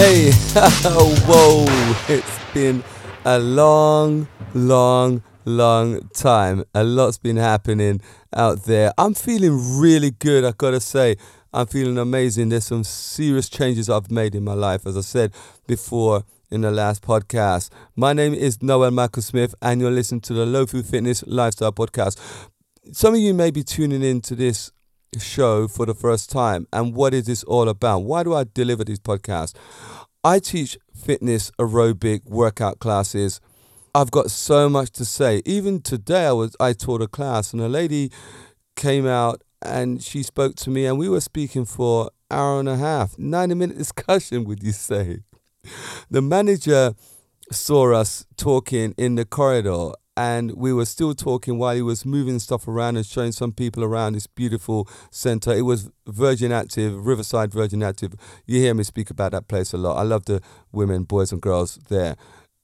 Hey, whoa, it's been a long time. A lot's been happening out there. I'm feeling really good, I gotta say. I'm feeling amazing. There's some serious changes I've made in my life, as I said before in the last podcast. My name is Noel Michael Smith, and you're listening to the Low-Food Fitness Lifestyle Podcast. Some of you may be tuning in to this show for the first time, and what is this all about? Why do I deliver these podcasts? I teach fitness aerobic workout classes. I've got so much to say. Even today, I taught a class, and a lady came out and she spoke to me, and we were speaking for an hour and a half, 90-minute discussion, would you say? The manager saw us talking in the corridor, and we were still talking while he was moving stuff around and showing some people around this beautiful centre. It was Virgin Active, Riverside Virgin Active. You hear me speak about that place a lot. I love the women, boys and girls there.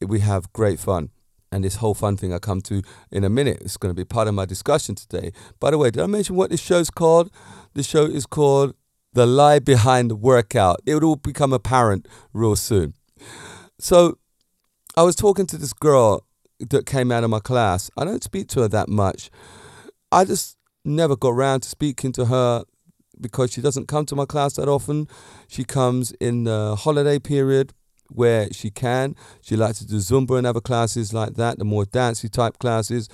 We have great fun. And this whole fun thing I come to in a minute. It's going to be part of my discussion today. By the way, did I mention what this show's called? The show is called The Lie Behind the Workout. It would all become apparent real soon. So I was talking to this girl that came out of my class. I don't speak to her that much. I just never got round to speaking to her because she doesn't come to my class that often. She comes in the holiday period where she can. She likes to do Zumba and other classes like that, the more dancey type classes,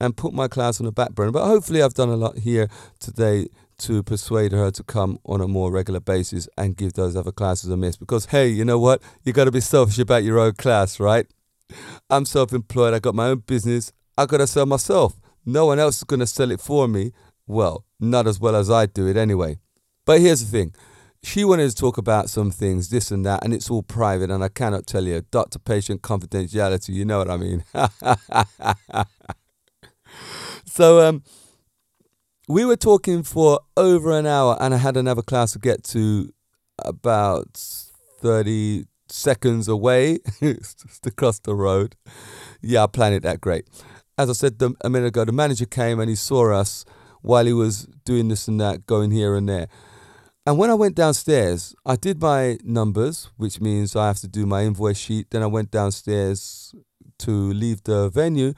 and put my class on the back burner. But hopefully I've done a lot here today to persuade her to come on a more regular basis and give those other classes a miss. Because, hey, you know what? You got to be selfish about your own class, right? I'm self-employed. I got my own business. I got to sell myself. No one else is going to sell it for me. Well, not as well as I do it anyway. But here's the thing. She wanted to talk about some things, this and that, and it's all private, and I cannot tell you. Doctor-patient confidentiality, you know what I mean. So we were talking for over an hour, and I had another class to get to about 30 seconds away, just across the road. Yeah, I planned it that great. As I said a minute ago, the manager came and he saw us while he was doing this and that, going here and there. And when I went downstairs, I did my numbers, which means I have to do my invoice sheet. Then I went downstairs to leave the venue.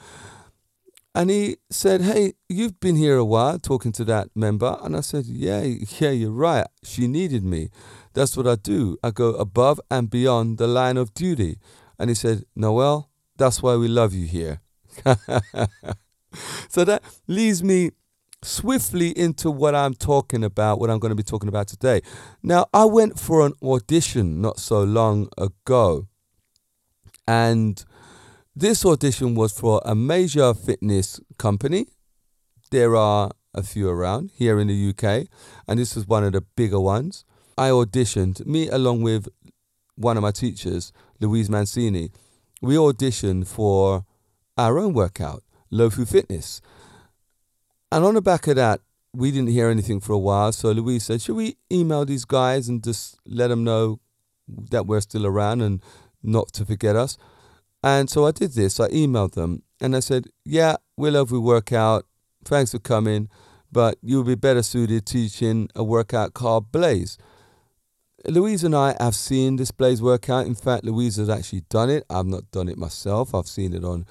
And he said, hey, you've been here a while, talking to that member. And I said, yeah, you're right. She needed me. That's what I do. I go above and beyond the line of duty. And he said, Noel, that's why we love you here. So that leads me swiftly into what I'm talking about, what I'm going to be talking about today. Now, I went for an audition not so long ago, and this audition was for a major fitness company. There are a few around here in the UK, and this is one of the bigger ones. I auditioned, me along with one of my teachers, Louise Mancini. We auditioned for our own workout, Lo-Fu Fitness. And on the back of that, we didn't hear anything for a while. So Louise said, should we email these guys and just let them know that we're still around and not to forget us? And so I did this. I emailed them and I said, yeah, we love your workout. Thanks for coming. But you'll be better suited teaching a workout called Blaze. Louise and I have seen this Blaze workout. In fact, Louise has actually done it. I've not done it myself. I've seen it on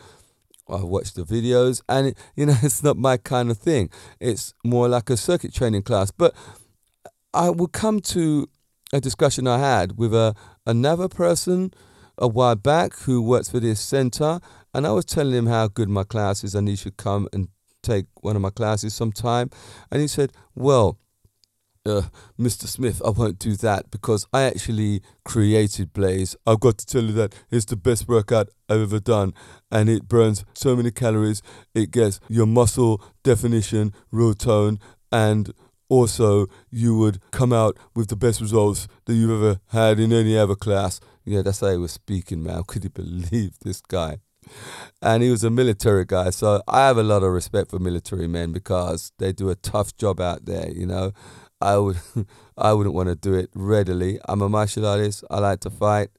I've watched the videos, and it's not my kind of thing. It's more like a circuit training class. But I will come to a discussion I had with another person a while back who works for this centre, and I was telling him how good my class is and he should come and take one of my classes sometime. And he said, well, Mr. Smith, I won't do that because I actually created Blaze. I've got to tell you that it's the best workout I've ever done, and it burns so many calories. It gets your muscle definition, real tone, and also you would come out with the best results that you've ever had in any other class. Yeah, that's how he was speaking, man. Could you believe this guy? And he was a military guy, so I have a lot of respect for military men because they do a tough job out there, you know. I wouldn't want to do it readily. I'm a martial artist. I like to fight,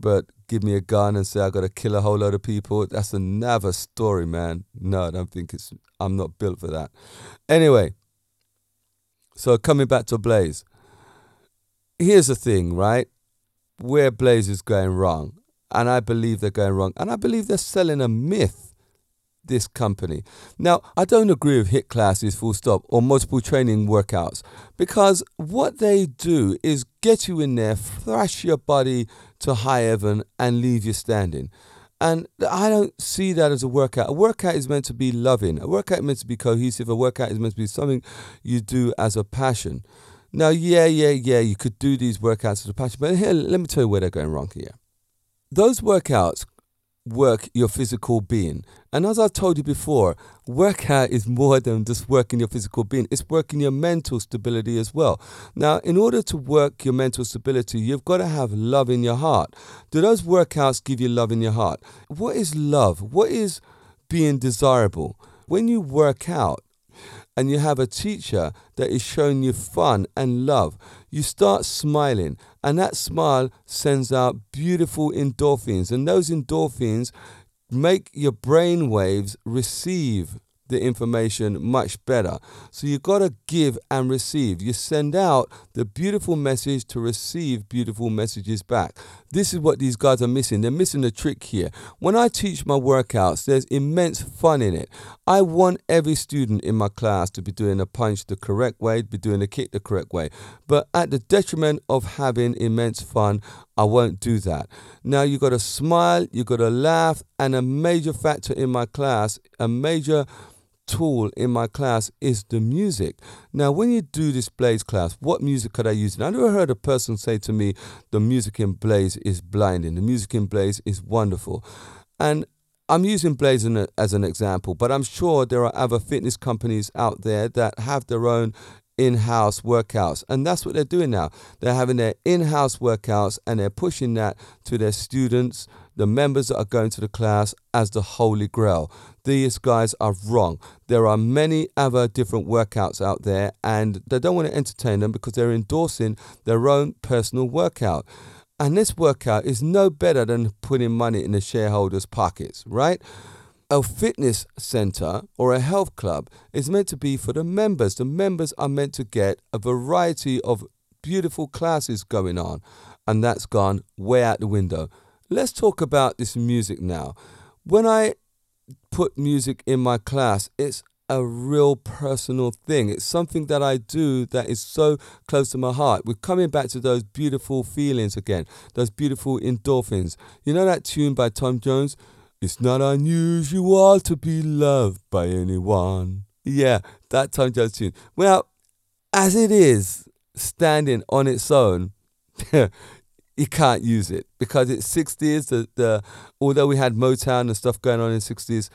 but give me a gun and say I got to kill a whole load of people. That's another story, man. No, I don't think I'm not built for that. Anyway, so coming back to Blaze. Here's the thing, right? where Blaze is going wrong. And I believe they're going wrong. And I believe they're selling a myth, this company. Now, I don't agree with HIIT classes, full stop, or multiple training workouts, because what they do is get you in there, thrash your body to high heaven, and leave you standing. And I don't see that as a workout. A workout is meant to be loving. A workout is meant to be cohesive. A workout is meant to be something you do as a passion. Now, you could do these workouts as a passion, but here, let me tell you where they're going wrong here. Those workouts work your physical being. And as I've told you before, workout is more than just working your physical being. It's working your mental stability as well. Now, in order to work your mental stability, you've got to have love in your heart. Do those workouts give you love in your heart? What is love? What is being desirable? When you work out and you have a teacher that is showing you fun and love, you start smiling, and that smile sends out beautiful endorphins, and those endorphins make your brain waves receive the information much better. So you've got to give and receive. You send out the beautiful message to receive beautiful messages back. This is what these guys are missing. They're missing the trick here. When I teach my workouts, there's immense fun in it. I want every student in my class to be doing a punch the correct way, be doing a kick the correct way. But at the detriment of having immense fun, I won't do that. Now, you've got to smile, you've got to laugh, and a major factor in my class, a major tool in my class is the music. Now, when you do this Blaze class, what music could I use? And I never heard a person say to me, the music in Blaze is blinding, the music in Blaze is wonderful. And I'm using Blaze as an example, but I'm sure there are other fitness companies out there that have their own in-house workouts, and that's what they're doing now. They're having their in-house workouts, and they're pushing that to their students, the members that are going to the class, as the holy grail. These guys are wrong. There are many other different workouts out there, and they don't want to entertain them because they're endorsing their own personal workout. And this workout is no better than putting money in the shareholders' pockets, right? A fitness center or a health club is meant to be for the members. The members are meant to get a variety of beautiful classes going on, and that's gone way out the window. Let's talk about this music now. When I put music in my class, it's a real personal thing. It's something that I do that is so close to my heart. We're coming back to those beautiful feelings again, those beautiful endorphins. You know that tune by Tom Jones? It's not unusual to be loved by anyone. Yeah, that Tom Jones tune. Well, as it is, standing on its own, you can't use it because it's 60s. Although we had Motown and stuff going on in the 60s,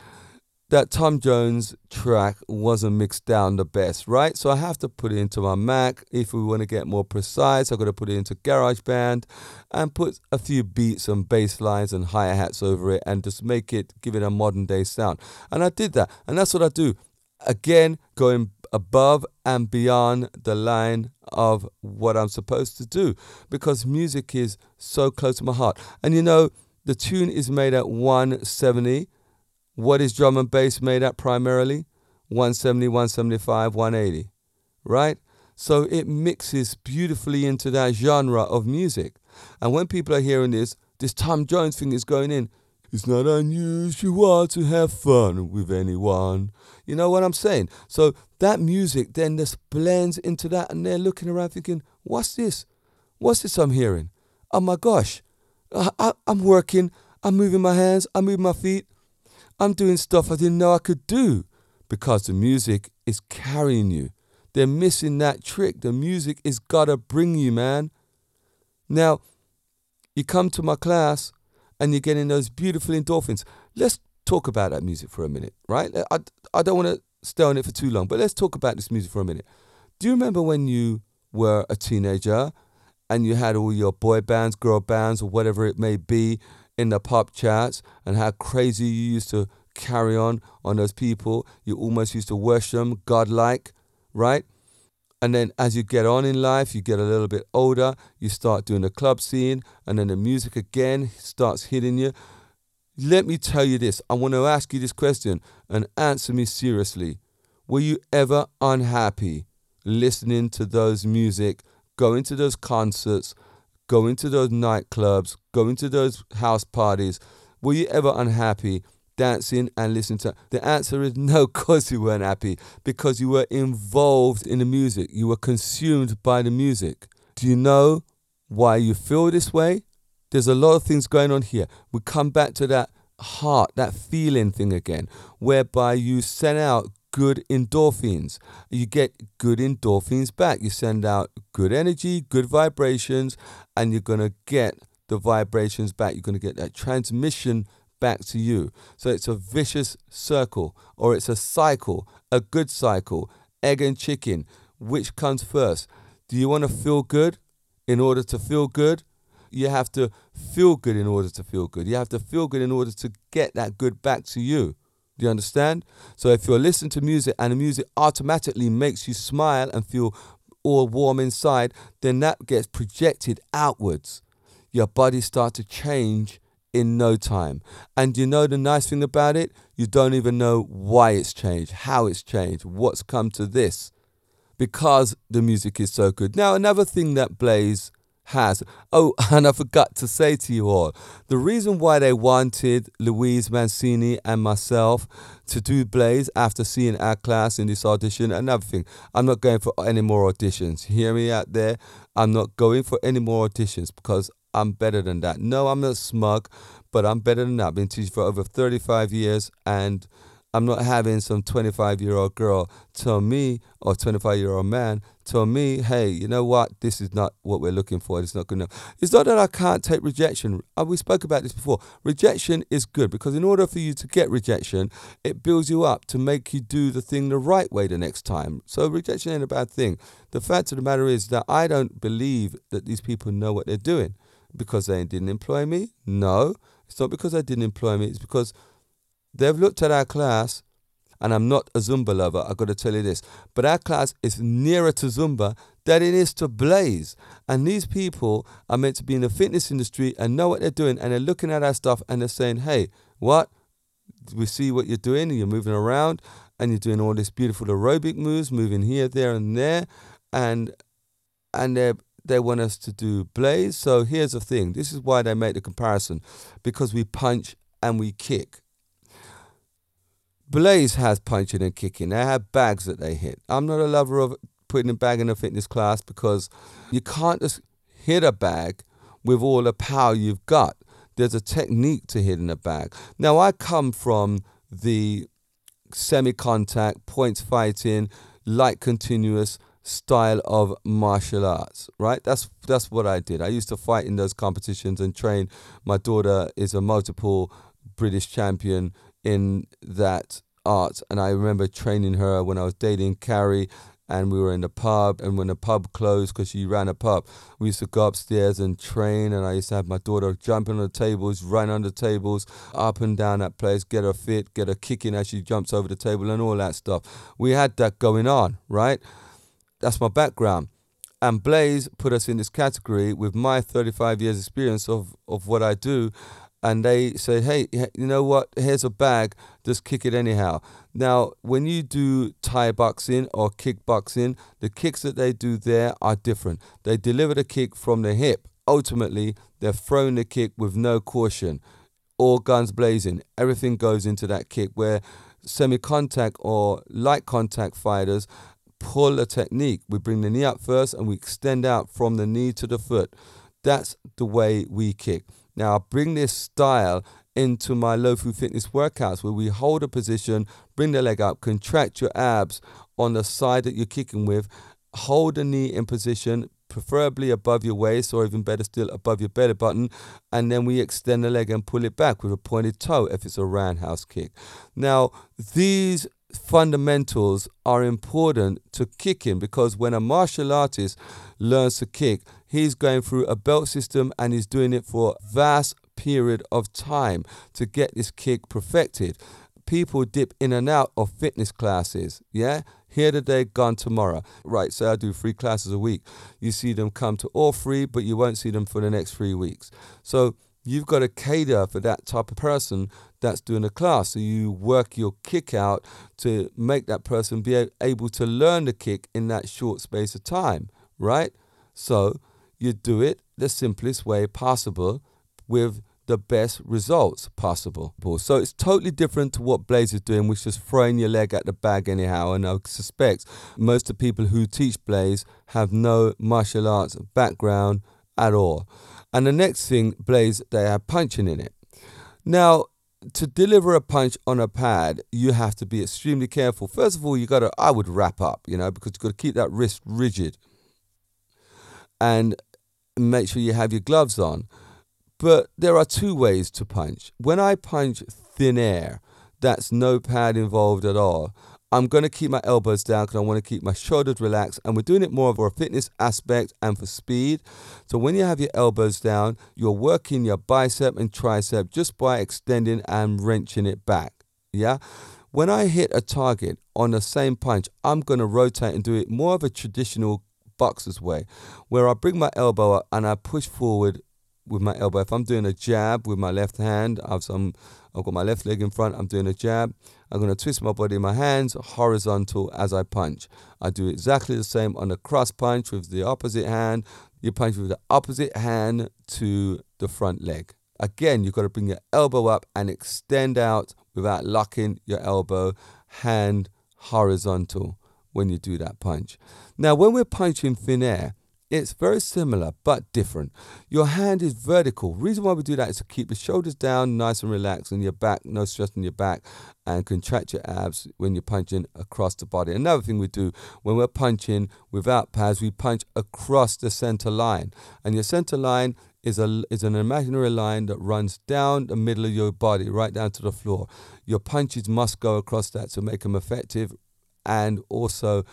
that Tom Jones track wasn't mixed down the best, right? So I have to put it into my Mac. If we want to get more precise, I've got to put it into GarageBand and put a few beats and bass lines and hi-hats over it and just make it, give it a modern day sound. And I did that. And that's what I do. Again, going above and beyond the line of what I'm supposed to do because music is so close to my heart. And you know, the tune is made at 170. What is drum and bass made at primarily? 170, 175, 180, right? So it mixes beautifully into that genre of music. And when people are hearing this Tom Jones thing is going in, it's not unusual to have fun with anyone. You know what I'm saying? So that music then just blends into that, and they're looking around thinking, what's this? What's this I'm hearing? Oh my gosh, I'm working, I'm moving my hands, I'm moving my feet. I'm doing stuff I didn't know I could do because the music is carrying you. They're missing that trick. The music is gotta bring you, man. Now, you come to my class and you're getting those beautiful endorphins. Let's talk about that music for a minute, right? I don't want to stay on it for too long, but let's talk about this music for a minute. Do you remember when you were a teenager and you had all your boy bands, girl bands, or whatever it may be, in the pop charts, and how crazy you used to carry on those people? You almost used to worship them, godlike, right? And then as you get on in life, you get a little bit older, you start doing the club scene, and then the music again starts hitting you. Let me tell you this, I want to ask you this question and answer me seriously. Were you ever unhappy listening to those music, going to those concerts, going to those nightclubs, going to those house parties. Were you ever unhappy dancing and listening to? The answer is no, because you weren't happy, because you were involved in the music. You were consumed by the music. Do you know why you feel this way? There's a lot of things going on here. We come back to that heart, that feeling thing again, whereby you send out good endorphins. You get good endorphins back. You send out good energy, good vibrations, and you're going to get the vibrations back. You're going to get that transmission back to you. So it's a vicious circle, or it's a cycle, a good cycle, egg and chicken. Which comes first? Do you want to feel good? In order to feel good, you have to feel good in order to feel good. You have to feel good in order to get that good back to you. Do you understand? So if you're listening to music and the music automatically makes you smile and feel all warm inside, then that gets projected outwards. Your body starts to change in no time. And you know the nice thing about it? You don't even know why it's changed, how it's changed, what's come to this, because the music is so good. Now, another thing that Blaze has. Oh, and I forgot to say to you all, the reason why they wanted Louise Mancini and myself to do Blaze after seeing our class in this audition, another thing, I'm not going for any more auditions. Hear me out there. I'm not going for any more auditions because I'm better than that. No, I'm not smug, but I'm better than that. I've been teaching for over 35 years and I'm not having some 25-year-old girl tell me, or 25-year-old man tell me, hey, you know what? This is not what we're looking for. It's not good enough. It's not that I can't take rejection. We spoke about this before. Rejection is good because in order for you to get rejection, it builds you up to make you do the thing the right way the next time. So rejection ain't a bad thing. The fact of the matter is that I don't believe that these people know what they're doing because they didn't employ me. No, it's not because they didn't employ me. It's because they've looked at our class, and I'm not a Zumba lover, I've got to tell you this, but our class is nearer to Zumba than it is to Blaze. And these people are meant to be in the fitness industry and know what they're doing, and they're looking at our stuff and they're saying, hey, what? We see what you're doing, and you're moving around, and you're doing all this beautiful aerobic moves, moving here, there, and there, and they want us to do Blaze. So here's the thing, this is why they make the comparison, because we punch and we kick. Blaze has punching and kicking. They have bags that they hit. I'm not a lover of putting a bag in a fitness class because you can't just hit a bag with all the power you've got. There's a technique to hitting a bag. Now, I come from the semi-contact, points fighting, light continuous style of martial arts, right? That's what I did. I used to fight in those competitions and train. My daughter is a multiple British champion in that art, and I remember training her when I was dating Carrie, and we were in the pub, and when the pub closed because she ran a pub, we used to go upstairs and train, and I used to have my daughter jumping on the tables, running on the tables, up and down that place, get her fit, get her kicking as she jumps over the table and all that stuff. We had that going on, right? That's my background. And Blaze put us in this category with my 35 years experience of what I do. And they say, hey, you know what? Here's a bag. Just kick it anyhow. Now, when you do Thai boxing or kickboxing, the kicks that they do there are different. They deliver the kick from the hip. Ultimately, they're throwing the kick with no caution. All guns blazing. Everything goes into that kick, where semi-contact or light contact fighters pull a technique. We bring the knee up first and we extend out from the knee to the foot. That's the way we kick. Now, I bring this style into my Lo-Fu Fitness workouts, where we hold a position, bring the leg up, contract your abs on the side that you're kicking with, hold the knee in position, preferably above your waist, or even better still, above your belly button, and then we extend the leg and pull it back with a pointed toe if it's a roundhouse kick. Now, these fundamentals are important to kicking, because when a martial artist learns to kick, he's going through a belt system and he's doing it for a vast period of time to get this kick perfected. People dip in and out of fitness classes, yeah? Here today, gone tomorrow. Right, so I do 3 classes a week. You see them come to all 3, but you won't see them for the next 3 weeks. So you've got to cater for that type of person that's doing a class. So you work your kick out to make that person be able to learn the kick in that short space of time, right? So you do it the simplest way possible with the best results possible. So it's totally different to what Blaze is doing, which is throwing your leg at the bag anyhow. And I suspect most of the people who teach Blaze have no martial arts background at all. And the next thing, Blaze, they have punching in it. Now, to deliver a punch on a pad, you have to be extremely careful. First of all, I would wrap up, because you've got to keep that wrist rigid. And make sure you have your gloves on. But there are two ways to punch. When I punch thin air, that's no pad involved at all, I'm going to keep my elbows down because I want to keep my shoulders relaxed. And we're doing it more for a fitness aspect and for speed. So when you have your elbows down, you're working your bicep and tricep just by extending and wrenching it back. Yeah? When I hit a target on the same punch, I'm going to rotate and do it more of a traditional boxer's way, where I bring my elbow up and I push forward with my elbow. If I'm doing a jab with my left hand, I've got my left leg in front, I'm doing a jab, I'm going to twist my body in my hands, horizontal as I punch. I do exactly the same on the cross punch with the opposite hand. You punch with the opposite hand to the front leg. Again, you've got to bring your elbow up and extend out without locking your elbow, hand horizontal when you do that punch. Now, when we're punching thin air, it's very similar, but different. Your hand is vertical. Reason why we do that is to keep the shoulders down, nice and relaxed, and your back, no stress on your back, and contract your abs when you're punching across the body. Another thing we do when we're punching without pads, we punch across the center line. And your center line is an imaginary line that runs down the middle of your body, right down to the floor. Your punches must go across that to make them effective, and also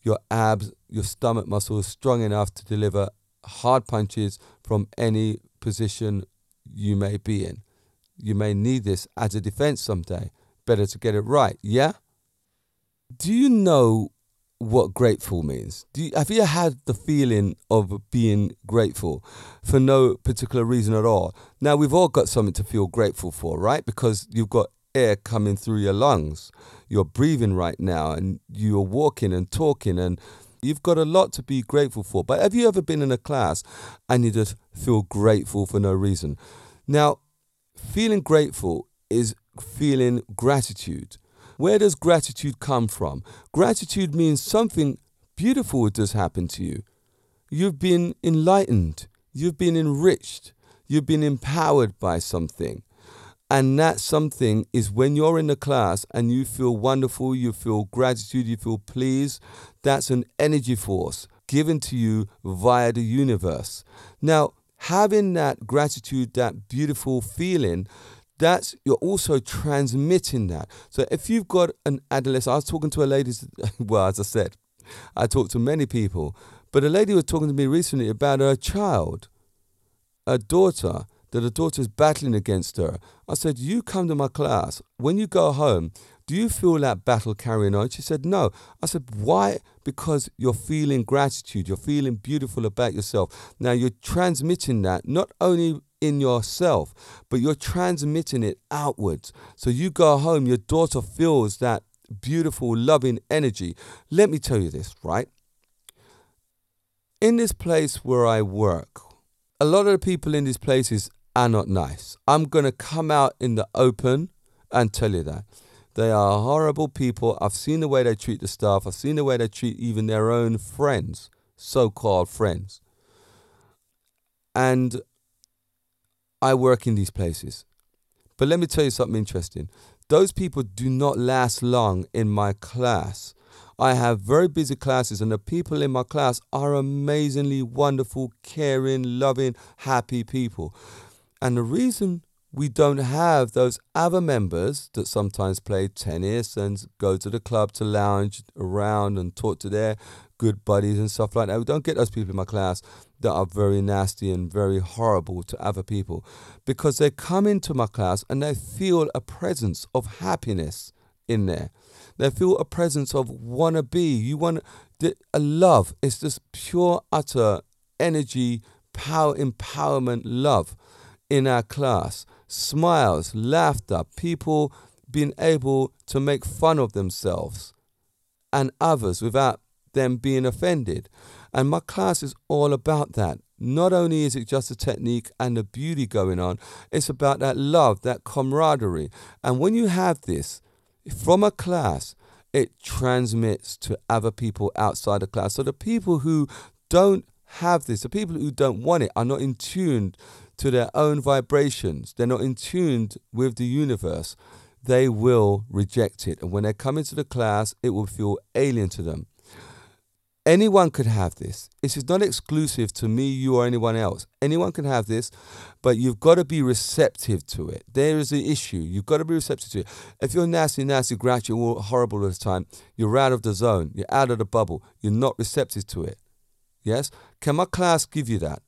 your abs, your stomach muscles strong enough to deliver hard punches from any position you may be in. You may need this as a defense someday. Better to get it right, yeah? Do you know what grateful means? Have you had the feeling of being grateful for no particular reason at all? Now, we've all got something to feel grateful for, right? Because you've got air coming through your lungs. You're breathing right now and you're walking and talking and you've got a lot to be grateful for. But have you ever been in a class and you just feel grateful for no reason? Now, feeling grateful is feeling gratitude. Where does gratitude come from? Gratitude means something beautiful does happen to you. You've been enlightened. You've been enriched. You've been empowered by something. And that something is when you're in the class and you feel wonderful, you feel gratitude, you feel pleased. That's an energy force given to you via the universe. Now, having that gratitude, that beautiful feeling, you're also transmitting that. So if you've got an adolescent, I was talking to a lady, as I said, I talked to many people, but a lady was talking to me recently about her child, her daughter, that her daughter is battling against her. I said, you come to my class. When you go home, do you feel that battle carrying on? She said, no. I said, why? Because you're feeling gratitude. You're feeling beautiful about yourself. Now, you're transmitting that not only in yourself, but you're transmitting it outwards. So you go home, your daughter feels that beautiful, loving energy. Let me tell you this, right? In this place where I work, a lot of the people in these places are not nice. I'm going to come out in the open and tell you that. They are horrible people. I've seen the way they treat the staff. I've seen the way they treat even their own friends, so-called friends. And I work in these places. But let me tell you something interesting. Those people do not last long in my class. I have very busy classes, and the people in my class are amazingly wonderful, caring, loving, happy people. And the reason we don't have those other members that sometimes play tennis and go to the club to lounge around and talk to their good buddies and stuff like that. We don't get those people in my class that are very nasty and very horrible to other people, because they come into my class and they feel a presence of happiness in there. They feel a presence of wanna be. You want a love. It's this pure, utter energy, power, empowerment, love in our class. Smiles, laughter, people being able to make fun of themselves and others without them being offended. And my class is all about that. Not only is it just a technique and the beauty going on, it's about that love, that camaraderie. And when you have this from a class, it transmits to other people outside the class. So the people who don't have this, the people who don't want it, are not in tune to their own vibrations. They're not in tune with the universe. They will reject it. And when they come into the class, it will feel alien to them. Anyone could have this. This is not exclusive to me, you, or anyone else. Anyone can have this, but you've got to be receptive to it. There is the issue. You've got to be receptive to it. If you're nasty, grouchy, horrible all the time, you're out of the zone. You're out of the bubble. You're not receptive to it. Yes? Can my class give you that?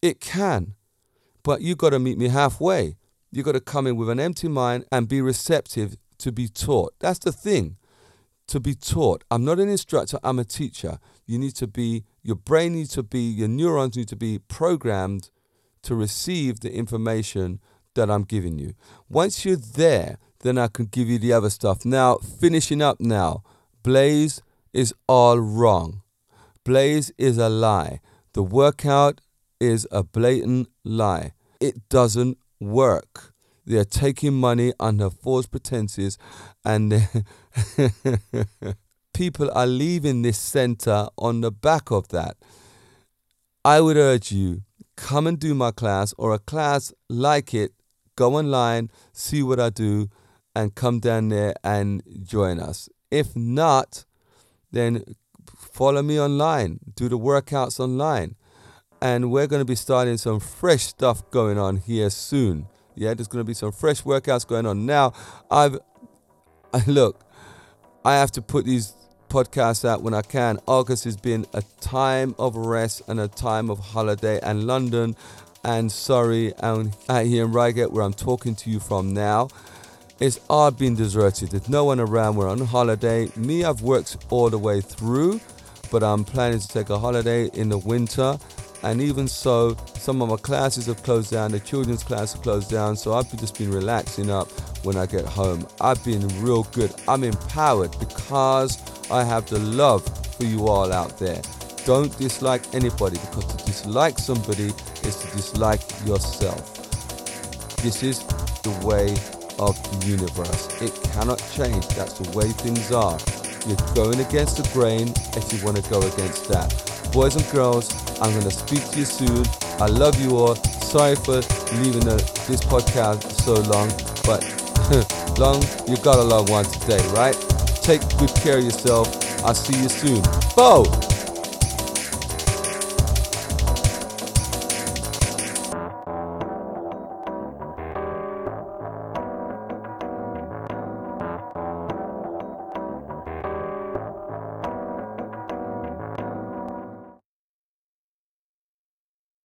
It can, but you've got to meet me halfway. You've got to come in with an empty mind and be receptive to be taught. That's the thing. To be taught. I'm not an instructor, I'm a teacher. You need to be, your brain needs to be, your neurons need to be programmed to receive the information that I'm giving you. Once you're there, then I can give you the other stuff. Now, finishing up now, Blaze is all wrong. Blaze is a lie. The workout is a blatant lie. It doesn't work. They're taking money under false pretenses, and people are leaving this center on the back of that. I would urge you, come and do my class or a class like it. Go online, see what I do, and come down there and join us. If not, then follow me online, do the workouts online. And we're going to be starting some fresh stuff going on here soon. Yeah, there's going to be some fresh workouts going on. Now, I have to put these podcasts out when I can. August has been a time of rest and a time of holiday, and London and Surrey and out here in Reigate, where I'm talking to you from now, it's all been deserted. There's no one around. We're on holiday. Me, I've worked all the way through, but I'm planning to take a holiday in the winter. And even so, some of my classes have closed down, the children's class have closed down, so I've just been relaxing up when I get home. I've been real good. I'm empowered because I have the love for you all out there. Don't dislike anybody, because to dislike somebody is to dislike yourself. This is the way of the universe. It cannot change. That's the way things are. You're going against the grain if you want to go against that. Boys and girls, I'm going to speak to you soon. I love you all. Sorry for leaving this podcast so long, but long, you got a long one today, right? Take good care of yourself. I'll see you soon. Bo!